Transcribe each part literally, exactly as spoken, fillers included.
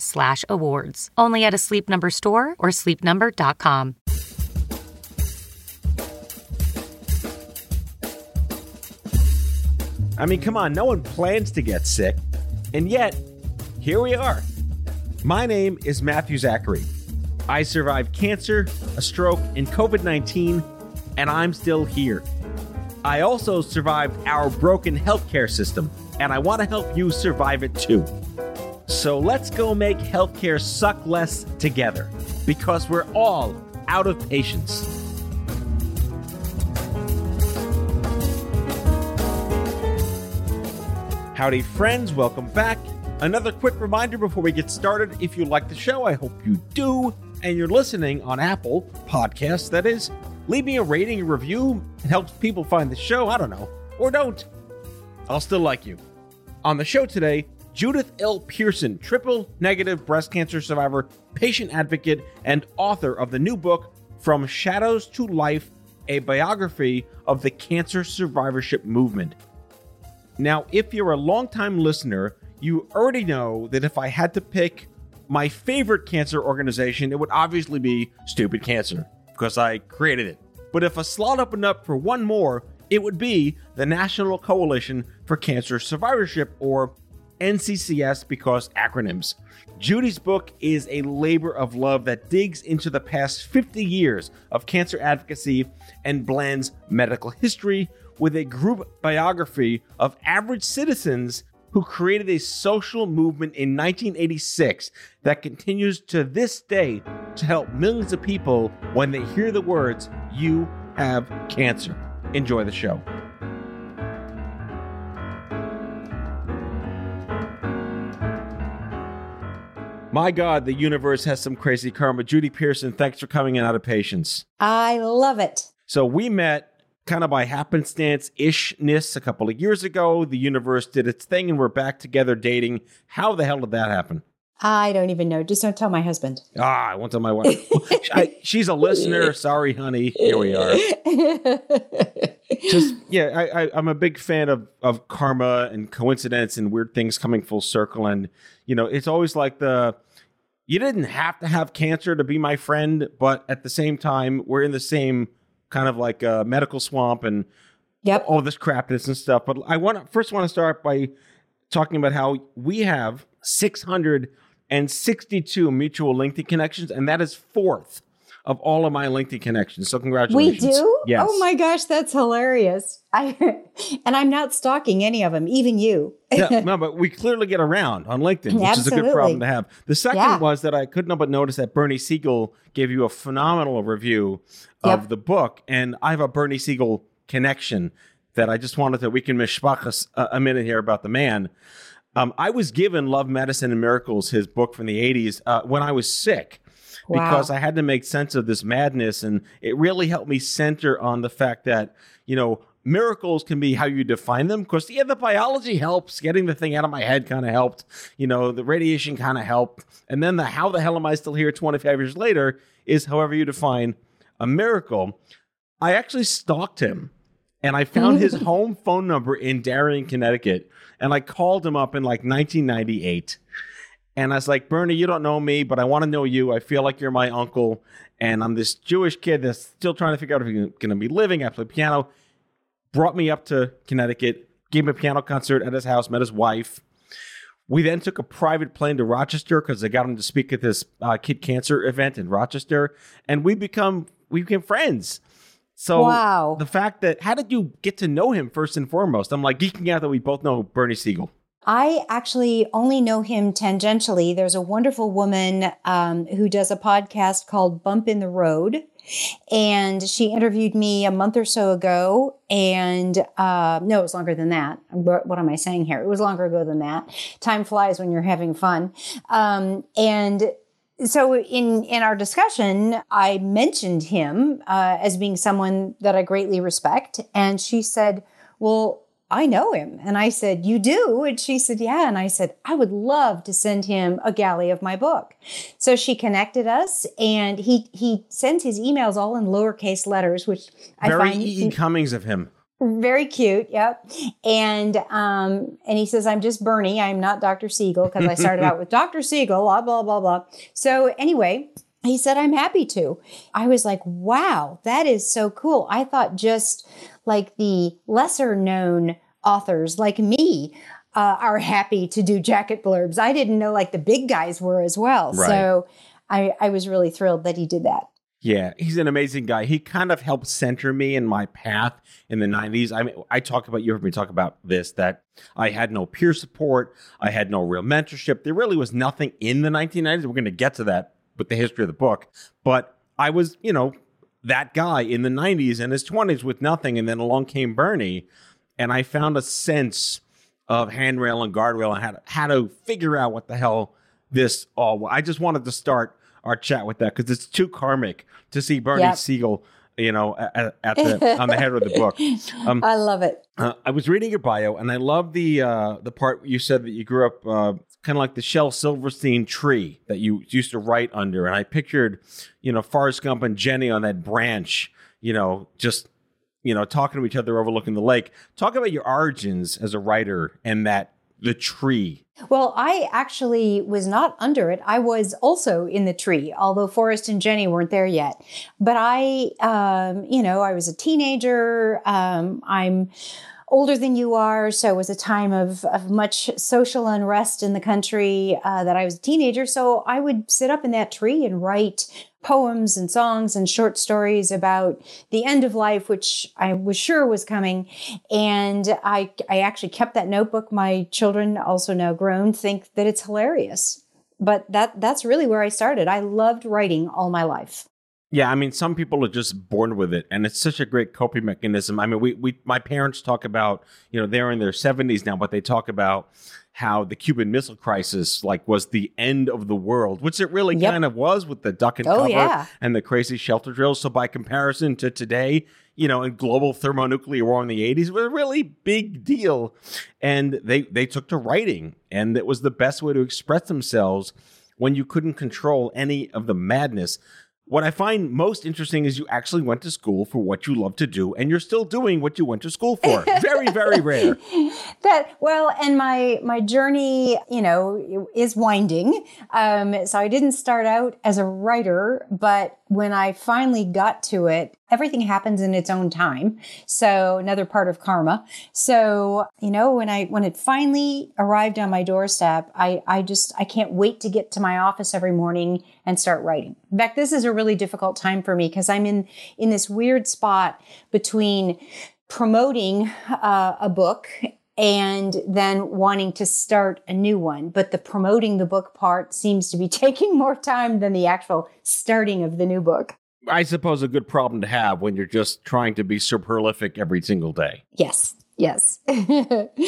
slash awards. Only at a Sleep Number store or sleep number dot com. I mean, come on, no one plans to get sick. And yet, here we are. My name is Matthew Zachary. I survived cancer, a stroke, and covid nineteen, and I'm still here. I also survived our broken healthcare system, and I want to help you survive it too. So let's go make healthcare suck less together, because we're all out of patience. Howdy, friends. Welcome back. Another quick reminder before we get started. If you like the show, I hope you do, and you're listening on Apple Podcasts, that is, leave me a rating, a review. It helps people find the show. I don't know. Or don't. I'll still like you. On the show today, Judith L. Pearson, triple-negative breast cancer survivor, patient advocate, and author of the new book, From Shadows to Life, a biography of the cancer survivorship movement. Now, if you're a longtime listener, you already know that if I had to pick my favorite cancer organization, it would obviously be Stupid Cancer, because I created it. But if a slot opened up for one more, it would be the National Coalition for Cancer Survivorship, or N C C S, because acronyms. Judy's book is a labor of love that digs into the past fifty years of cancer advocacy and blends medical history with a group biography of average citizens who created a social movement in nineteen eighty-six that continues to this day to help millions of people when they hear the words, "You have cancer." Enjoy the show. My God, the universe has some crazy karma. Judy Pearson, thanks for coming in out of patience. I love it. So we met kind of by happenstance-ishness a couple of years ago. The universe did its thing and we're back together dating. How the hell did that happen? I don't even know. Just don't tell my husband. Ah, I won't tell my wife. I, she's a listener. Sorry, honey. Here we are. Just, yeah, I, I, I'm a big fan of, of karma and coincidence and weird things coming full circle. And, you know, it's always like the, you didn't have to have cancer to be my friend, but at the same time, we're in the same kind of like a medical swamp and yep, all this crapness and stuff. But I want to first want to start by talking about how we have six hundred sixty-two mutual LinkedIn connections, and that is fourth of all of my LinkedIn connections. So congratulations. We do? Yes. Oh my gosh, that's hilarious. I and I'm not stalking any of them, even you. Yeah, no, but we clearly get around on LinkedIn, which Absolutely. Is a good problem to have. The second yeah. was that I couldn't help but notice that Bernie Siegel gave you a phenomenal review of yep. the book, and I have a Bernie Siegel connection that I just wanted to, we can mishpach a, a minute here about the man. Um, I was given Love, Medicine and Miracles, his book from the eighties, uh, when I was sick. Wow. Because I had to make sense of this madness. And it really helped me center on the fact that, you know, miracles can be how you define them. Because, yeah, the biology helps. Getting the thing out of my head kind of helped. You know, the radiation kind of helped. And then the how the hell am I still here twenty-five years later is however you define a miracle. I actually stalked him. And I found his home phone number in Darien, Connecticut. And I called him up in like nineteen ninety-eight. And I was like, Bernie, you don't know me, but I want to know you. I feel like you're my uncle. And I'm this Jewish kid that's still trying to figure out if you're going to be living. I play piano. Brought me up to Connecticut. Gave him a piano concert at his house. Met his wife. We then took a private plane to Rochester because I got him to speak at this uh, Kid Cancer event in Rochester, and we become we became friends. So wow. The fact that, how did you get to know him first and foremost? I'm like geeking out that we both know Bernie Siegel. I actually only know him tangentially. There's a wonderful woman um, who does a podcast called Bump in the Road. And she interviewed me a month or so ago. And uh, no, it was longer than that. What am I saying here? It was longer ago than that. Time flies when you're having fun. Um, and So in, in our discussion, I mentioned him uh, as being someone that I greatly respect. And she said, well, I know him. And I said, you do? And she said, yeah. And I said, I would love to send him a galley of my book. So she connected us, and he, he sends his emails all in lowercase letters, which I Very find- Very E E. Cummings of him. Very cute. Yep. And, um, and he says, I'm just Bernie. I'm not Doctor Siegel. Cause I started out with Doctor Siegel, blah, blah, blah, blah. So anyway, he said, I'm happy to. I was like, wow, that is so cool. I thought just like the lesser known authors like me, uh, are happy to do jacket blurbs. I didn't know like the big guys were as well. Right. So I, I was really thrilled that he did that. Yeah, he's an amazing guy. He kind of helped center me in my path in the nineties. I mean, I talk about, you heard me talk about this, that I had no peer support. I had no real mentorship. There really was nothing in the nineteen nineties. We're going to get to that with the history of the book. But I was, you know, that guy in the nineties and his twenties with nothing. And then along came Bernie. And I found a sense of handrail and guardrail and how to, how to figure out what the hell this all was. I just wanted to start our chat with that because it's too karmic to see Bernie yep. Siegel, you know, at, at the on the head of the book. Um, I love it. Uh, I was reading your bio, and I love the uh, the part where you said that you grew up uh, kind of like the Shel Silverstein tree that you used to write under. And I pictured, you know, Forrest Gump and Jenny on that branch, you know, just, you know, talking to each other overlooking the lake. Talk about your origins as a writer and that the tree. Well, I actually was not under it. I was also in the tree, although Forrest and Jenny weren't there yet. But I, um, you know, I was a teenager. Um, I'm older than you are. So it was a time of, of much social unrest in the country uh, that I was a teenager. So I would sit up in that tree and write poems and songs and short stories about the end of life, which I was sure was coming. And I, I actually kept that notebook. My children, also now grown, think that it's hilarious. But that that's really where I started. I loved writing all my life. Yeah, I mean, some people are just born with it, and it's such a great coping mechanism. I mean, we we my parents talk about, you know, they're in their seventies now, but they talk about how the Cuban Missile Crisis like was the end of the world, which it really yep. kind of was with the duck and oh, cover yeah. and the crazy shelter drills. So by comparison to today, you know, in global thermonuclear war in the eighties, was a really big deal, and they they took to writing, and it was the best way to express themselves when you couldn't control any of the madness. What I find most interesting is you actually went to school for what you love to do, and you're still doing what you went to school for. Very, very rare. That well, and my my journey, you know, is winding. Um, so I didn't start out as a writer, but when I finally got to it, everything happens in its own time. So another part of karma. So, you know, when I when it finally arrived on my doorstep, I, I just I can't wait to get to my office every morning and start writing. In fact, this is a really difficult time for me because I'm in in this weird spot between promoting uh, a book and then wanting to start a new one. But the promoting the book part seems to be taking more time than the actual starting of the new book. I suppose a good problem to have when you're just trying to be so prolific every single day. Yes, yes.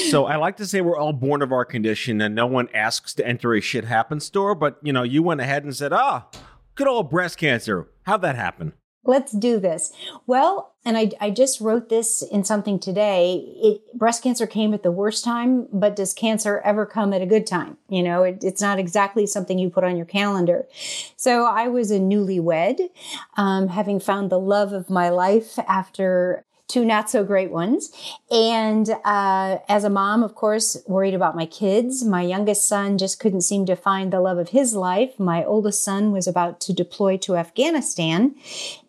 So I like to say we're all born of our condition and no one asks to enter a shit happens store. But, you know, you went ahead and said, ah, oh, good old breast cancer. How'd that happen? Let's do this. Well, and I, I just wrote this in something today. It, breast cancer came at the worst time, but does cancer ever come at a good time? You know, it, it's not exactly something you put on your calendar. So I was a newlywed, um, having found the love of my life after two not so great ones. And uh, as a mom, of course, worried about my kids. My youngest son just couldn't seem to find the love of his life. My oldest son was about to deploy to Afghanistan.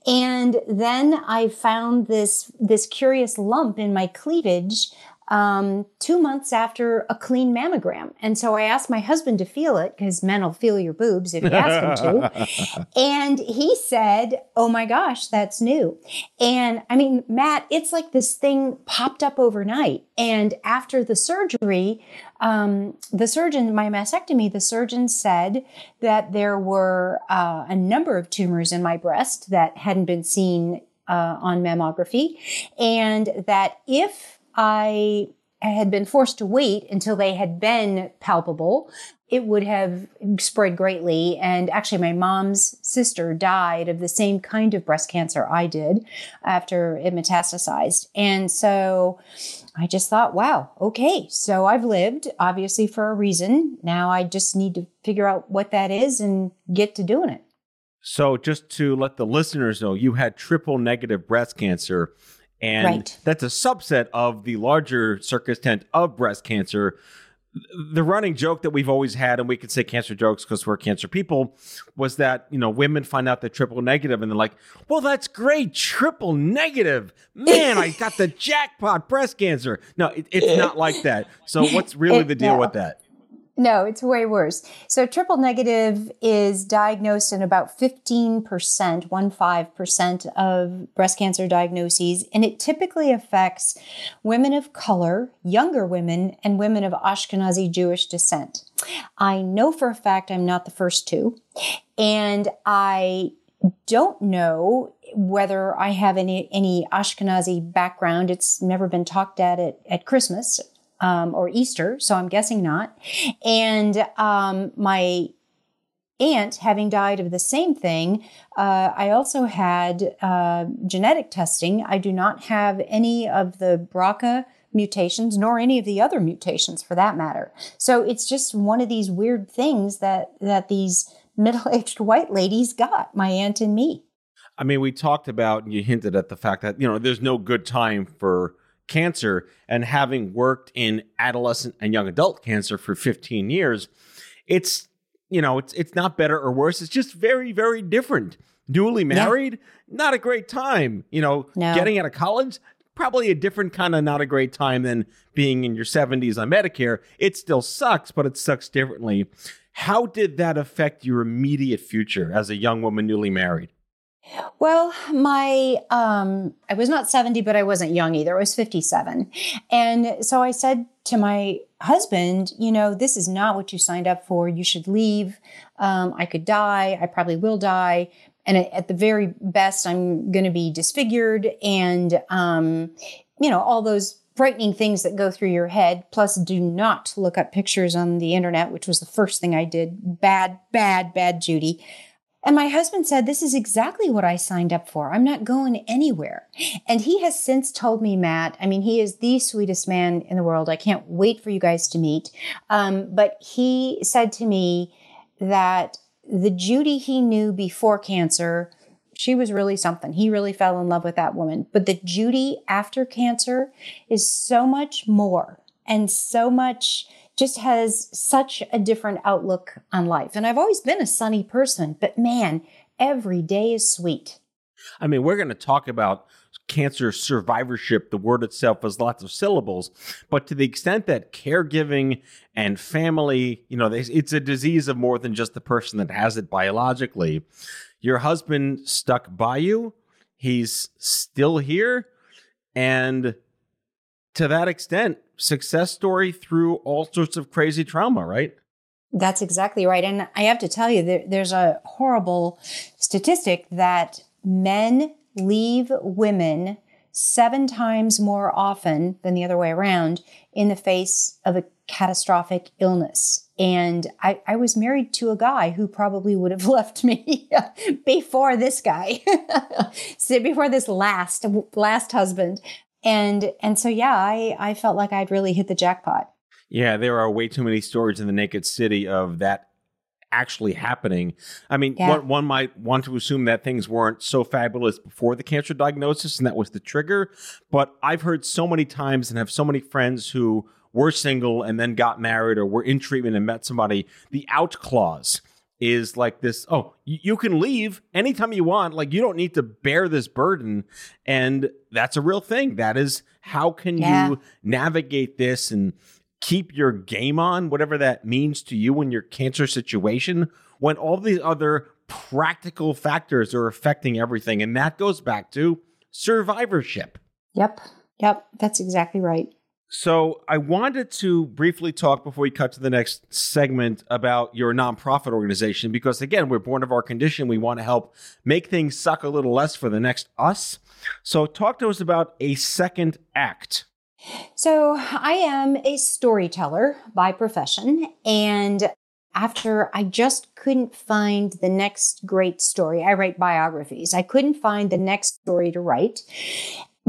And then I found this, this curious lump in my cleavage um, two months after a clean mammogram. And so I asked my husband to feel it, because men will feel your boobs if you ask them to. And he said, oh my gosh, that's new. And I mean, Matt, it's like this thing popped up overnight. And after the surgery, um, the surgeon, my mastectomy, the surgeon said that there were uh, a number of tumors in my breast that hadn't been seen Uh, on mammography, and that if I had been forced to wait until they had been palpable, it would have spread greatly. And actually, my mom's sister died of the same kind of breast cancer I did after it metastasized. And so I just thought, wow, okay, so I've lived, obviously for a reason. Now I just need to figure out what that is and get to doing it. So just to let the listeners know, you had triple negative breast cancer, and right. That's a subset of the larger circus tent of breast cancer. The running joke that we've always had, and we can say cancer jokes because we're cancer people, was that, you know, women find out they're triple negative and they're like, well, that's great. Triple negative. Man, I got the jackpot breast cancer. No, it, it's not like that. So what's really it, the deal no. with that? No, it's way worse. So triple negative is diagnosed in about fifteen percent, one five percent of breast cancer diagnoses, and it typically affects women of color, younger women, and women of Ashkenazi Jewish descent. I know for a fact I'm not the first two, and I don't know whether I have any, any Ashkenazi background. It's never been talked at at, at Christmas. Um, or Easter, so I'm guessing not. And um, my aunt, having died of the same thing, uh, I also had uh, genetic testing. I do not have any of the B R C A mutations, nor any of the other mutations for that matter. So it's just one of these weird things that, that these middle-aged white ladies got, my aunt and me. I mean, we talked about, and you hinted at the fact that, you know, there's no good time for cancer, and having worked in adolescent and young adult cancer for fifteen years, it's, you know, it's it's not better or worse. It's just very, very different. Newly married, yeah. Not a great time. You know, no. Getting out of college, probably a different kind of not a great time than being in your seventies on Medicare. It still sucks, but it sucks differently. How did that affect your immediate future as a young woman newly married? Well, my, um, I was not seventy, but I wasn't young either. I was fifty-seven. And so I said to my husband, you know, this is not what you signed up for. You should leave. Um, I could die. I probably will die. And at the very best, I'm going to be disfigured. And, um, you know, all those frightening things that go through your head. Plus, do not look up pictures on the internet, which was the first thing I did. Bad, bad, bad Judy. And my husband said, this is exactly what I signed up for. I'm not going anywhere. And he has since told me, Matt, I mean, he is the sweetest man in the world. I can't wait for you guys to meet. Um, but he said to me that the Judy he knew before cancer, she was really something. He really fell in love with that woman. But the Judy after cancer is so much more and so much just has such a different outlook on life. And I've always been a sunny person, but man, every day is sweet. I mean, we're going to talk about cancer survivorship. The word itself has lots of syllables, but to the extent that caregiving and family, you know, it's a disease of more than just the person that has it biologically. Your husband stuck by you. He's still here. And to that extent, success story through all sorts of crazy trauma, right? That's exactly right. And I have to tell you, there, there's a horrible statistic that men leave women seven times more often than the other way around in the face of a catastrophic illness. And I, I was married to a guy who probably would have left me before this guy, before this last, last husband. And and so, yeah, I, I felt like I'd really hit the jackpot. Yeah, there are way too many stories in the Naked City of that actually happening. I mean, yeah. one, one might want to assume that things weren't so fabulous before the cancer diagnosis, and that was the trigger. But I've heard so many times and have so many friends who were single and then got married or were in treatment and met somebody, the out clause. is like this, oh, you can leave anytime you want. Like, you don't need to bear this burden. And that's a real thing. That is, how can yeah. you navigate this and keep your game on, whatever that means to you in your cancer situation, when all these other practical factors are affecting everything. And that goes back to survivorship. Yep. Yep. That's exactly right. So I wanted to briefly talk before we cut to the next segment about your nonprofit organization, because, again, we're born of our condition. We want to help make things suck a little less for the next us. So talk to us about A Second Act. So I am a storyteller by profession, and after I just couldn't find the next great story. I write biographies. I couldn't find the next story to write,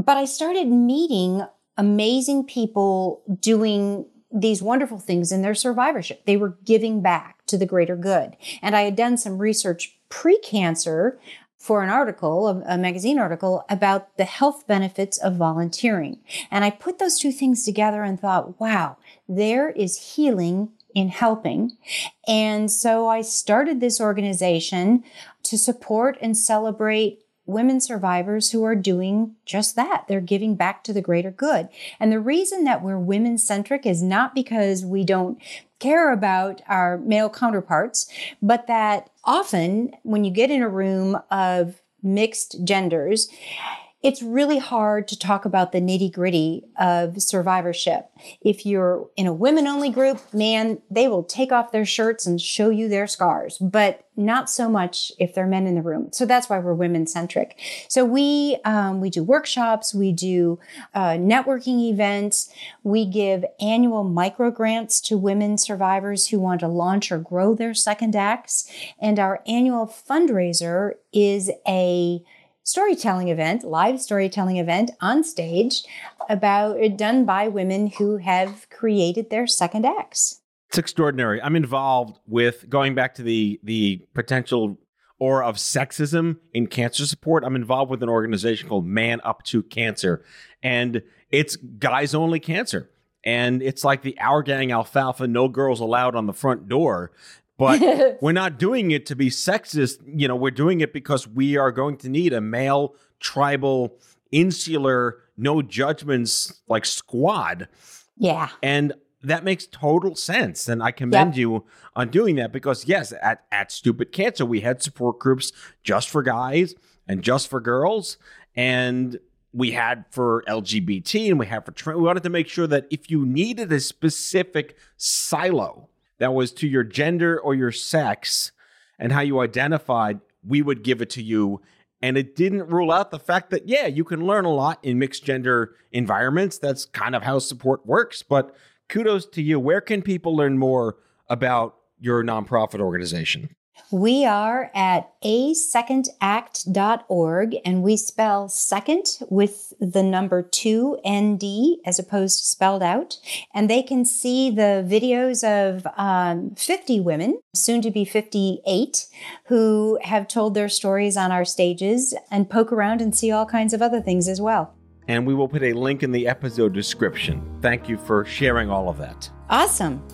but I started meeting amazing people doing these wonderful things in their survivorship. They were giving back to the greater good. And I had done some research pre-cancer for an article, a, a magazine article, about the health benefits of volunteering. And I put those two things together and thought, wow, there is healing in helping. And so I started this organization to support and celebrate women survivors who are doing just that. They're giving back to the greater good. And the reason that we're women-centric is not because we don't care about our male counterparts, but that often when you get in a room of mixed genders, it's really hard to talk about the nitty-gritty of survivorship. If you're in a women-only group, man, they will take off their shirts and show you their scars, but not so much if they're men in the room. So that's why we're women-centric. So we um, we do workshops, we do uh, networking events, we give annual micro-grants to women survivors who want to launch or grow their second acts, and our annual fundraiser is a storytelling event, live storytelling event on stage, about done by women who have created their second acts. It's extraordinary. I'm involved with, going back to the the potential aura of sexism in cancer support, I'm involved with an organization called Man Up to Cancer, and it's guys only cancer. And it's like the Our Gang Alfalfa, no girls allowed on the front door. But we're not doing it to be sexist. You know, we're doing it because we are going to need a male, tribal, insular, no judgments like squad. Yeah. And that makes total sense. And I commend yep. you on doing that because, yes, at, at Stupid Cancer, we had support groups just for guys and just for girls. And we had for L G B T and we had for trans. We wanted to make sure that if you needed a specific silo that was to your gender or your sex and how you identified, we would give it to you. And it didn't rule out the fact that, yeah, you can learn a lot in mixed gender environments. That's kind of how support works. But kudos to you. Where can people learn more about your nonprofit organization? We are at a second act dot org, and we spell second with the number two, N D, as opposed to spelled out. And they can see the videos of um, fifty women, soon to be fifty-eight, who have told their stories on our stages, and poke around and see all kinds of other things as well. And we will put a link in the episode description. Thank you for sharing all of that. Awesome.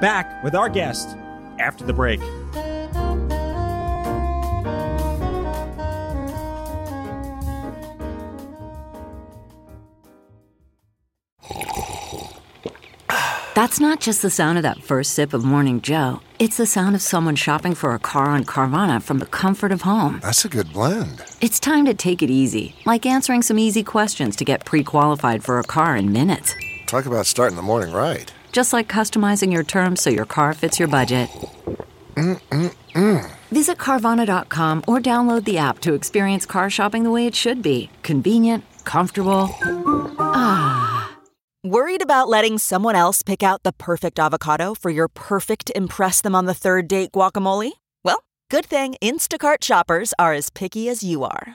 Back with our guest after the break. That's not just the sound of that first sip of Morning Joe. It's the sound of someone shopping for a car on Carvana from the comfort of home. That's a good blend. It's time to take it easy, like answering some easy questions to get pre-qualified for a car in minutes. Talk about starting the morning right. Just like customizing your terms so your car fits your budget. Mm, mm, mm. Visit Carvana dot com or download the app to experience car shopping the way it should be. Convenient, comfortable. Ah. Worried about letting someone else pick out the perfect avocado for your perfect impress-them-on-the-third-date guacamole? Well, good thing Instacart shoppers are as picky as you are.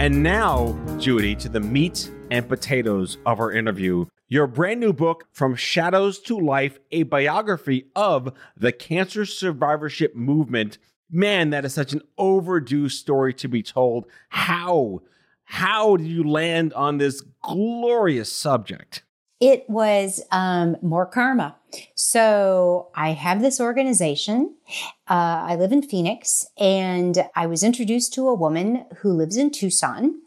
And now, Judy, to the meat and potatoes of our interview. Your brand new book, From Shadows to Life, a biography of the cancer survivorship movement. Man, that is such an overdue story to be told. How, how did you land on this glorious subject? It was um, more karma. So I have this organization. Uh, I live in Phoenix, and I was introduced to a woman who lives in Tucson.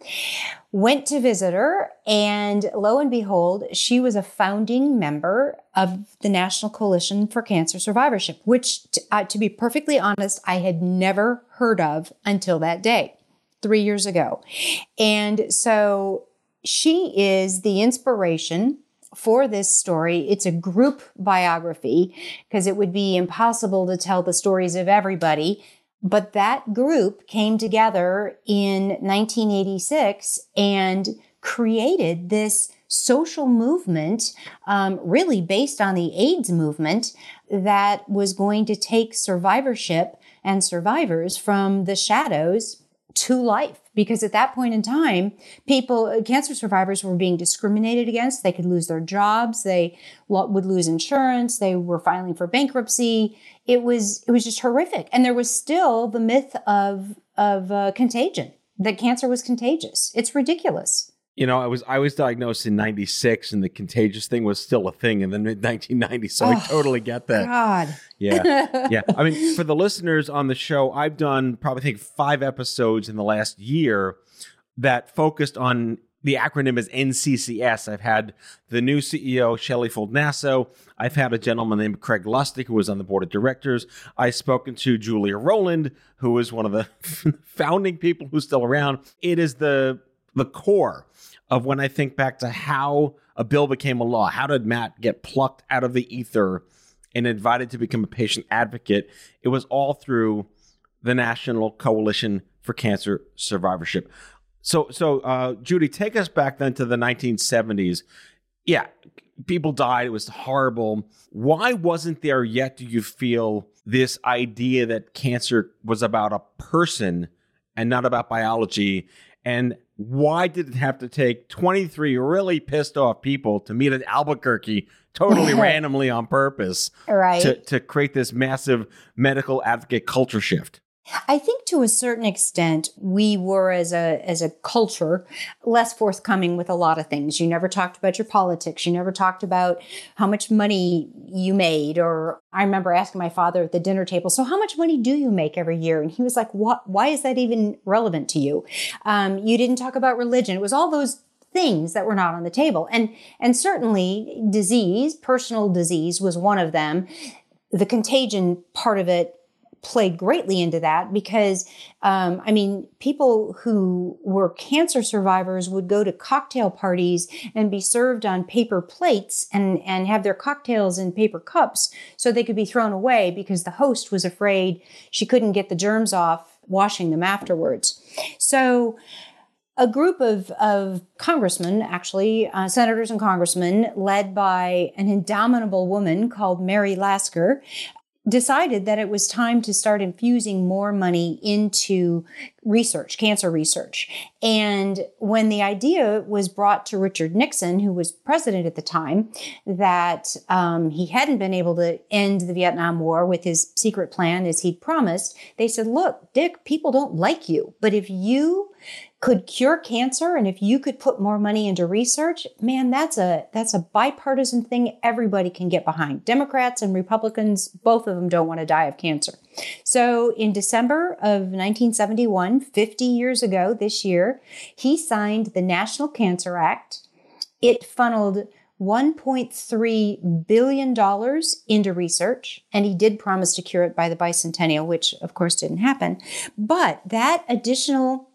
Went to visit her, and lo and behold, she was a founding member of the National Coalition for Cancer Survivorship, which, t- uh, to be perfectly honest, I had never heard of until that day, three years ago. And so she is the inspiration for this story. It's a group biography because it would be impossible to tell the stories of everybody. But that group came together in nineteen eighty-six and created this social movement, um, really based on the AIDS movement, that was going to take survivorship and survivors from the shadows to life. Because at that point in time, people, cancer survivors were being discriminated against. They could lose their jobs. They would lose insurance. They were filing for bankruptcy. It was, it was just horrific. And there was still the myth of, of uh, contagion, that cancer was contagious. It's ridiculous. You know, I was, I was diagnosed in ninety-six, and the contagious thing was still a thing in the mid nineteen nineties. So oh, I totally get that. God. Yeah. Yeah. I mean, for the listeners on the show, I've done probably I think five episodes in the last year that focused on the acronym is N C C S. I've had the new C E O, Shelley Fold Nasso. I've had a gentleman named Craig Lustig, who was on the board of directors. I've spoken to Julia Rowland, who is one of the founding people who's still around. It is the the core of when I think back to how a bill became a law. How did Matt get plucked out of the ether and invited to become a patient advocate? It was all through the National Coalition for Cancer Survivorship. So, so uh, Judy, take us back then to the nineteen seventies. Yeah, people died. It was horrible. Why wasn't there yet, do you feel, this idea that cancer was about a person and not about biology? And why did it have to take twenty-three really pissed off people to meet at Albuquerque totally randomly on purpose right. to, to create this massive medical advocate culture shift? I think to a certain extent, we were as a as a culture less forthcoming with a lot of things. You never talked about your politics. You never talked about how much money you made. Or I remember asking my father at the dinner table, so how much money do you make every year? And he was like, what? Why is that even relevant to you? Um, you didn't talk about religion. It was all those things that were not on the table. And, and certainly disease, personal disease was one of them. The contagion part of it played greatly into that because, um, I mean, people who were cancer survivors would go to cocktail parties and be served on paper plates and, and have their cocktails in paper cups so they could be thrown away because the host was afraid she couldn't get the germs off washing them afterwards. So a group of, of congressmen, actually, uh, senators and congressmen, led by an indomitable woman called Mary Lasker, decided that it was time to start infusing more money into research, cancer research. And when the idea was brought to Richard Nixon, who was president at the time, that um, he hadn't been able to end the Vietnam War with his secret plan as he'd promised, they said, look, Dick, people don't like you, but if you could cure cancer, and if you could put more money into research, man, that's a that's a bipartisan thing everybody can get behind. Democrats and Republicans, both of them don't want to die of cancer. So in December of nineteen seventy-one, fifty years ago this year, he signed the National Cancer Act. It funneled one point three billion dollars into research, and he did promise to cure it by the bicentennial, which of course didn't happen. But that additional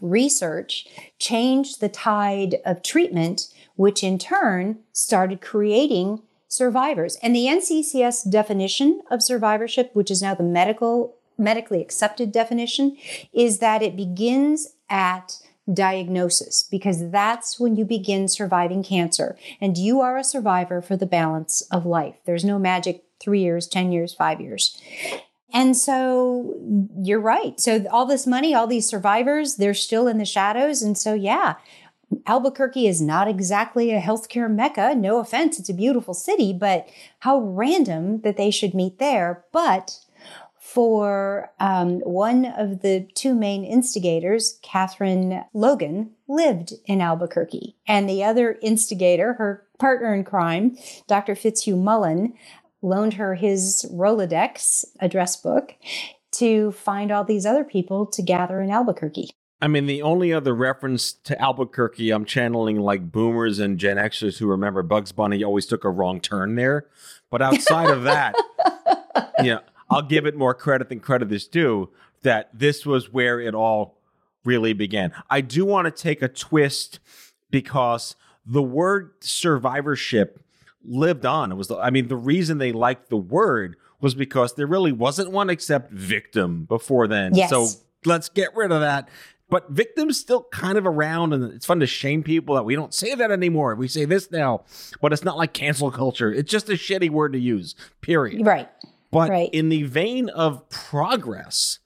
research changed the tide of treatment, which in turn started creating survivors. And the N C C S definition of survivorship, which is now the medical, medically accepted definition, is that it begins at diagnosis, because that's when you begin surviving cancer. And you are a survivor for the balance of life. There's no magic three years, ten years, five years. And so you're right. So all this money, all these survivors, they're still in the shadows. And so, yeah, Albuquerque is not exactly a healthcare mecca. No offense, it's a beautiful city, but how random that they should meet there. But for um, one of the two main instigators, Catherine Logan, lived in Albuquerque. And the other instigator, her partner in crime, Doctor Fitzhugh Mullen, loaned her his Rolodex address book to find all these other people to gather in Albuquerque. I mean, the only other reference to Albuquerque, I'm channeling like boomers and Gen Xers who remember Bugs Bunny always took a wrong turn there. But outside of that, yeah, I'll give it more credit than credit is due that this was where it all really began. I do want to take a twist because the word survivorship lived on. It was, I mean, the reason they liked the word was because there really wasn't one except victim before then. Yes. So let's get rid of that. But victim's still kind of around, and it's fun to shame people that we don't say that anymore. We say this now, but it's not like cancel culture. It's just a shitty word to use, period. Right. But right. In the vein of progress,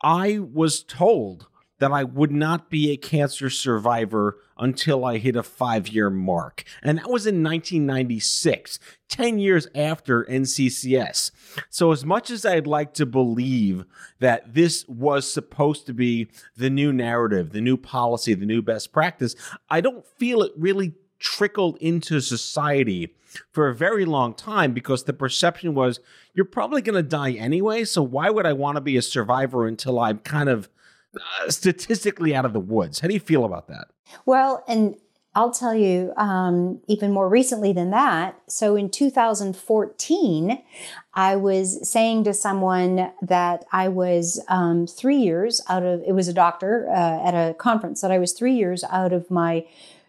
I was told that I would not be a cancer survivor until I hit a five-year mark. And that was in nineteen ninety-six, ten years after N C C S. So as much as I'd like to believe that this was supposed to be the new narrative, the new policy, the new best practice, I don't feel it really trickled into society for a very long time because the perception was, you're probably going to die anyway, so why would I want to be a survivor until I'm kind of Uh, statistically out of the woods? How do you feel about that? Well, and I'll tell you um, even more recently than that. So in two thousand fourteen, I was saying to someone that I was um, three years out of, it was a doctor uh, at a conference, that I was three years out of my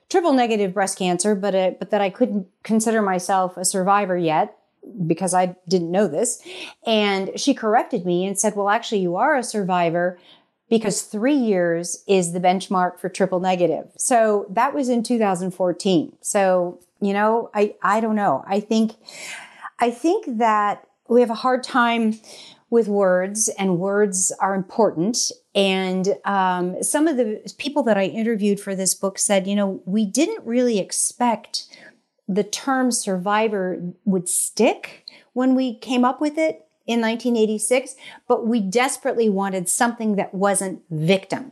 triple negative breast cancer, but uh, but that I couldn't consider myself a survivor yet, because I didn't know this. And she corrected me and said, well, actually, you are a survivor, because three years is the benchmark for triple negative. So that was in two thousand fourteen. So, you know, I, I don't know. I think, I think that we have a hard time with words, and words are important. And um, some of the people that I interviewed for this book said, you know, we didn't really expect the term survivor would stick when we came up with it in nineteen eighty-six, but we desperately wanted something that wasn't victim.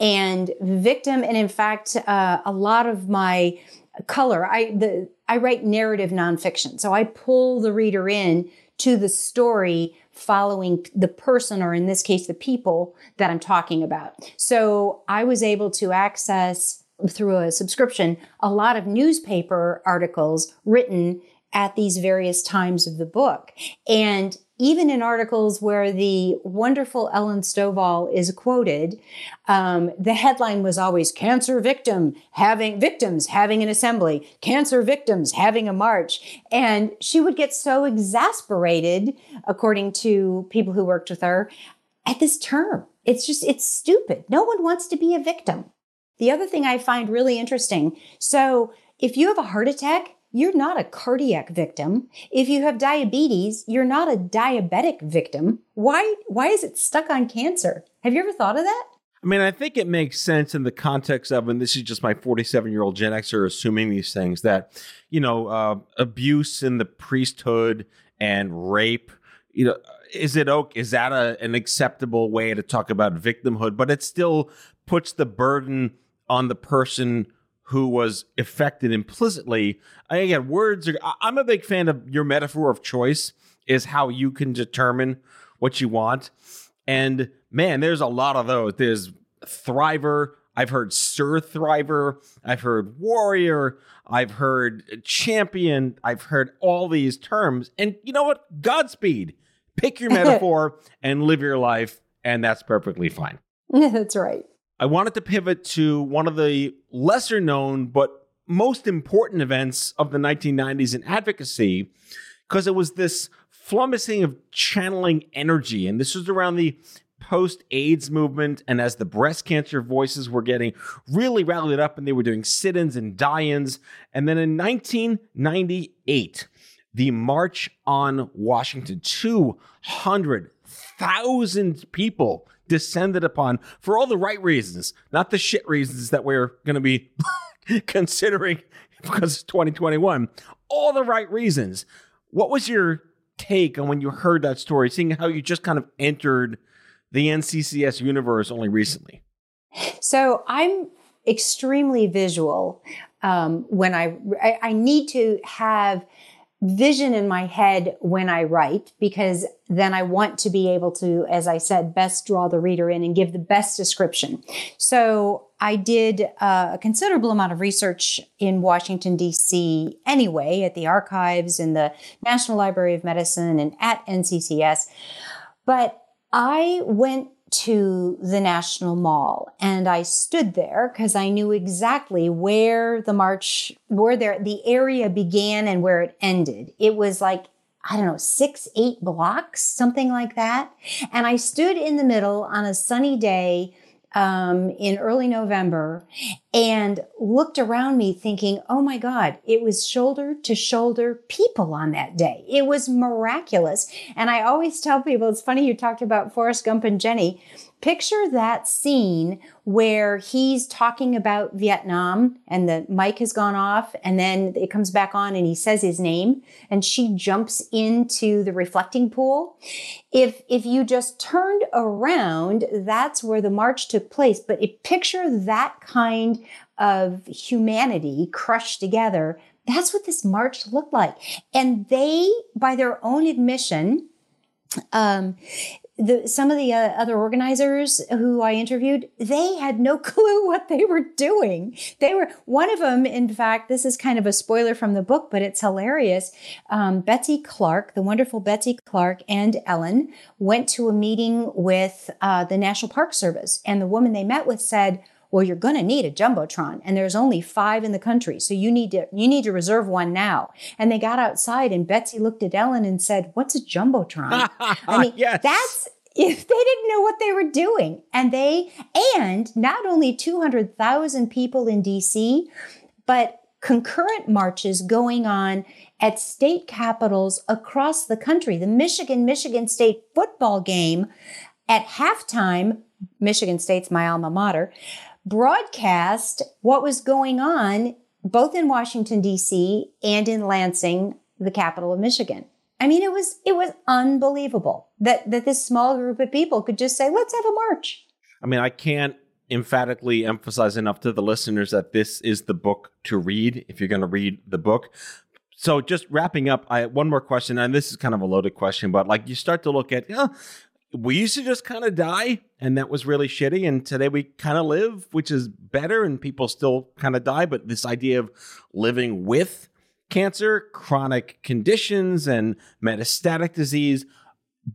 And victim, and in fact, uh, a lot of my color, I the I write narrative nonfiction. So I pull the reader in to the story following the person, or in this case, the people that I'm talking about. So I was able to access, through a subscription, a lot of newspaper articles written at these various times of the book. And even in articles where the wonderful Ellen Stovall is quoted, um, the headline was always cancer victim having victims having an assembly, cancer victims having a march. And she would get so exasperated, according to people who worked with her, at this term. It's just, it's stupid. No one wants to be a victim. The other thing I find really interesting, so if you have a heart attack, you're not a cardiac victim. If you have diabetes, you're not a diabetic victim. Why, why is it stuck on cancer? Have you ever thought of that? I mean, I think it makes sense in the context of, and this is just my forty-seven-year-old Gen Xer assuming these things, that, you know, uh, abuse in the priesthood and rape, you know, is it okay? Is that a, an acceptable way to talk about victimhood? But it's still puts the burden on the person who was affected implicitly. I, again, words are, I'm a big fan of your metaphor of choice is how you can determine what you want. And man, there's a lot of those. There's Thriver. I've heard Sir Thriver. I've heard Warrior. I've heard Champion. I've heard all these terms. And you know what? Godspeed. Pick your metaphor and live your life. And that's perfectly fine. That's right. I wanted to pivot to one of the lesser known but most important events of the nineteen nineties in advocacy, because it was this flummoxing of channeling energy. And this was around the post-AIDS movement. And as the breast cancer voices were getting really rallied up and they were doing sit-ins and die-ins. And then in nineteen ninety-eight, the March on Washington, two hundred thousand people descended upon for all the right reasons, not the shit reasons that we're going to be considering because it's twenty twenty-one, all the right reasons. What was your take on when you heard that story, seeing how you just kind of entered the N C C S universe only recently? So I'm extremely visual. Um, when I, I, I need to have vision in my head when I write, because then I want to be able to, as I said, best draw the reader in and give the best description. So I did uh, a considerable amount of research in Washington, D C anyway, at the archives and the National Library of Medicine and at N C C S. But I went to the National Mall and I stood there because I knew exactly where the march, where there, the area began and where it ended. It was like, I don't know, six, eight blocks, something like that. And I stood in the middle on a sunny day um, in early November and looked around me thinking, oh my God, it was shoulder to shoulder people on that day. It was miraculous. And I always tell people, it's funny you talked about Forrest Gump and Jenny. Picture that scene where he's talking about Vietnam and the mic has gone off and then it comes back on and he says his name and she jumps into the reflecting pool. If, if you just turned around, that's where the march took place. But it, picture that kind of humanity crushed together. That's what this march looked like. And they, by their own admission, um, the, some of the uh, other organizers who I interviewed, they had no clue what they were doing. They were, one of them, in fact, this is kind of a spoiler from the book, but it's hilarious. Um, Betty Clark, the wonderful Betty Clark and Ellen went to a meeting with uh, the National Park Service. And the woman they met with said, well, you're going to need a Jumbotron, and there's only five in the country, so you need to you need to reserve one now. And they got outside, and Betsy looked at Ellen and said, what's a Jumbotron? I mean, yes. That's if they didn't know what they were doing. And they, and not only two hundred thousand people in D C, but concurrent marches going on at state capitals across the country. The Michigan-Michigan State football game at halftime, Michigan State's my alma mater, broadcast what was going on both in Washington, D C and in Lansing, the capital of Michigan. I mean, it was it was unbelievable that, that this small group of people could just say, let's have a march. I mean, I can't emphatically emphasize enough to the listeners that this is the book to read if you're going to read the book. So just wrapping up, I one more question, and this is kind of a loaded question, but like you start to look at, you know, we used to just kind of die, and that was really shitty. And today we kind of live, which is better, and people still kind of die. But this idea of living with cancer, chronic conditions, and metastatic disease,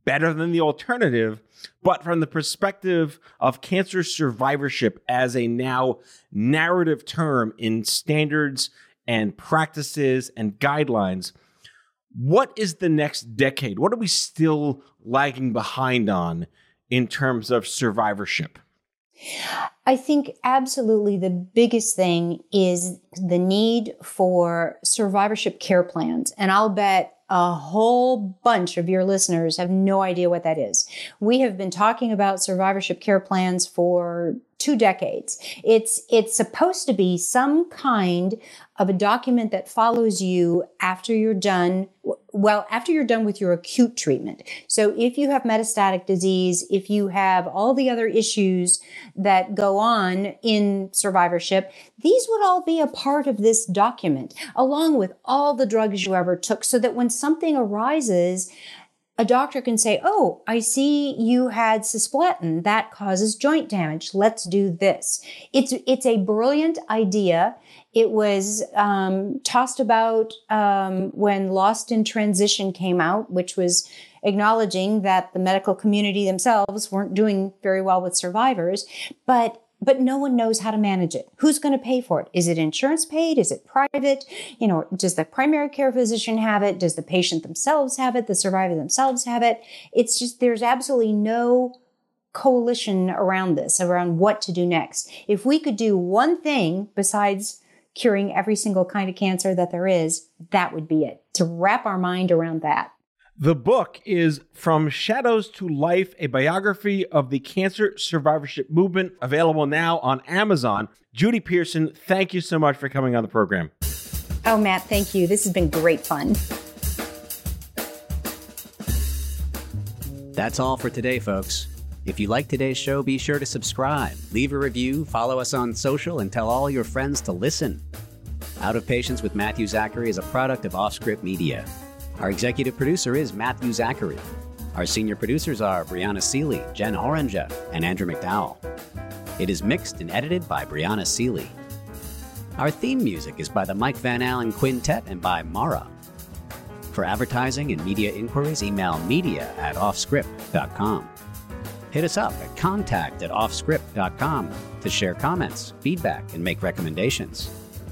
better than the alternative. But from the perspective of cancer survivorship as a now narrative term in standards and practices and guidelines, what is the next decade? What are we still lagging behind on in terms of survivorship? I think absolutely the biggest thing is the need for survivorship care plans. And I'll bet a whole bunch of your listeners have no idea what that is. We have been talking about survivorship care plans for two decades. It's it's supposed to be some kind of a document that follows you after you're done, well, after you're done with your acute treatment. So if you have metastatic disease, if you have all the other issues that go on in survivorship, these would all be a part of this document, along with all the drugs you ever took, so that when something arises, a doctor can say, oh, I see you had cisplatin. That causes joint damage. Let's do this. It's it's a brilliant idea. It was um, tossed about um, when Lost in Transition came out, which was acknowledging that the medical community themselves weren't doing very well with survivors. But But no one knows how to manage it. Who's going to pay for it? Is it insurance paid? Is it private? You know, does the primary care physician have it? Does the patient themselves have it? The survivor themselves have it? It's just, there's absolutely no coalition around this, around what to do next. If we could do one thing besides curing every single kind of cancer that there is, that would be it, to wrap our mind around that. The book is From Shadows to Life, a biography of the cancer survivorship movement, available now on Amazon. Judy Pearson, thank you so much for coming on the program. Oh, Matt, thank you. This has been great fun. That's all for today, folks. If you like today's show, be sure to subscribe, leave a review, follow us on social, and tell all your friends to listen. Out of Patience with Matthew Zachary is a product of Offscript Media. Our executive producer is Matthew Zachary. Our senior producers are Brianna Seely, Jen Orange, and Andrew McDowell. It is mixed and edited by Brianna Seely. Our theme music is by the Mike Van Allen Quintet and by Mara. For advertising and media inquiries, email media at offscript dot com. Hit us up at contact at offscript dot com to share comments, feedback, and make recommendations.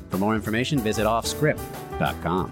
For more information, visit offscript dot com.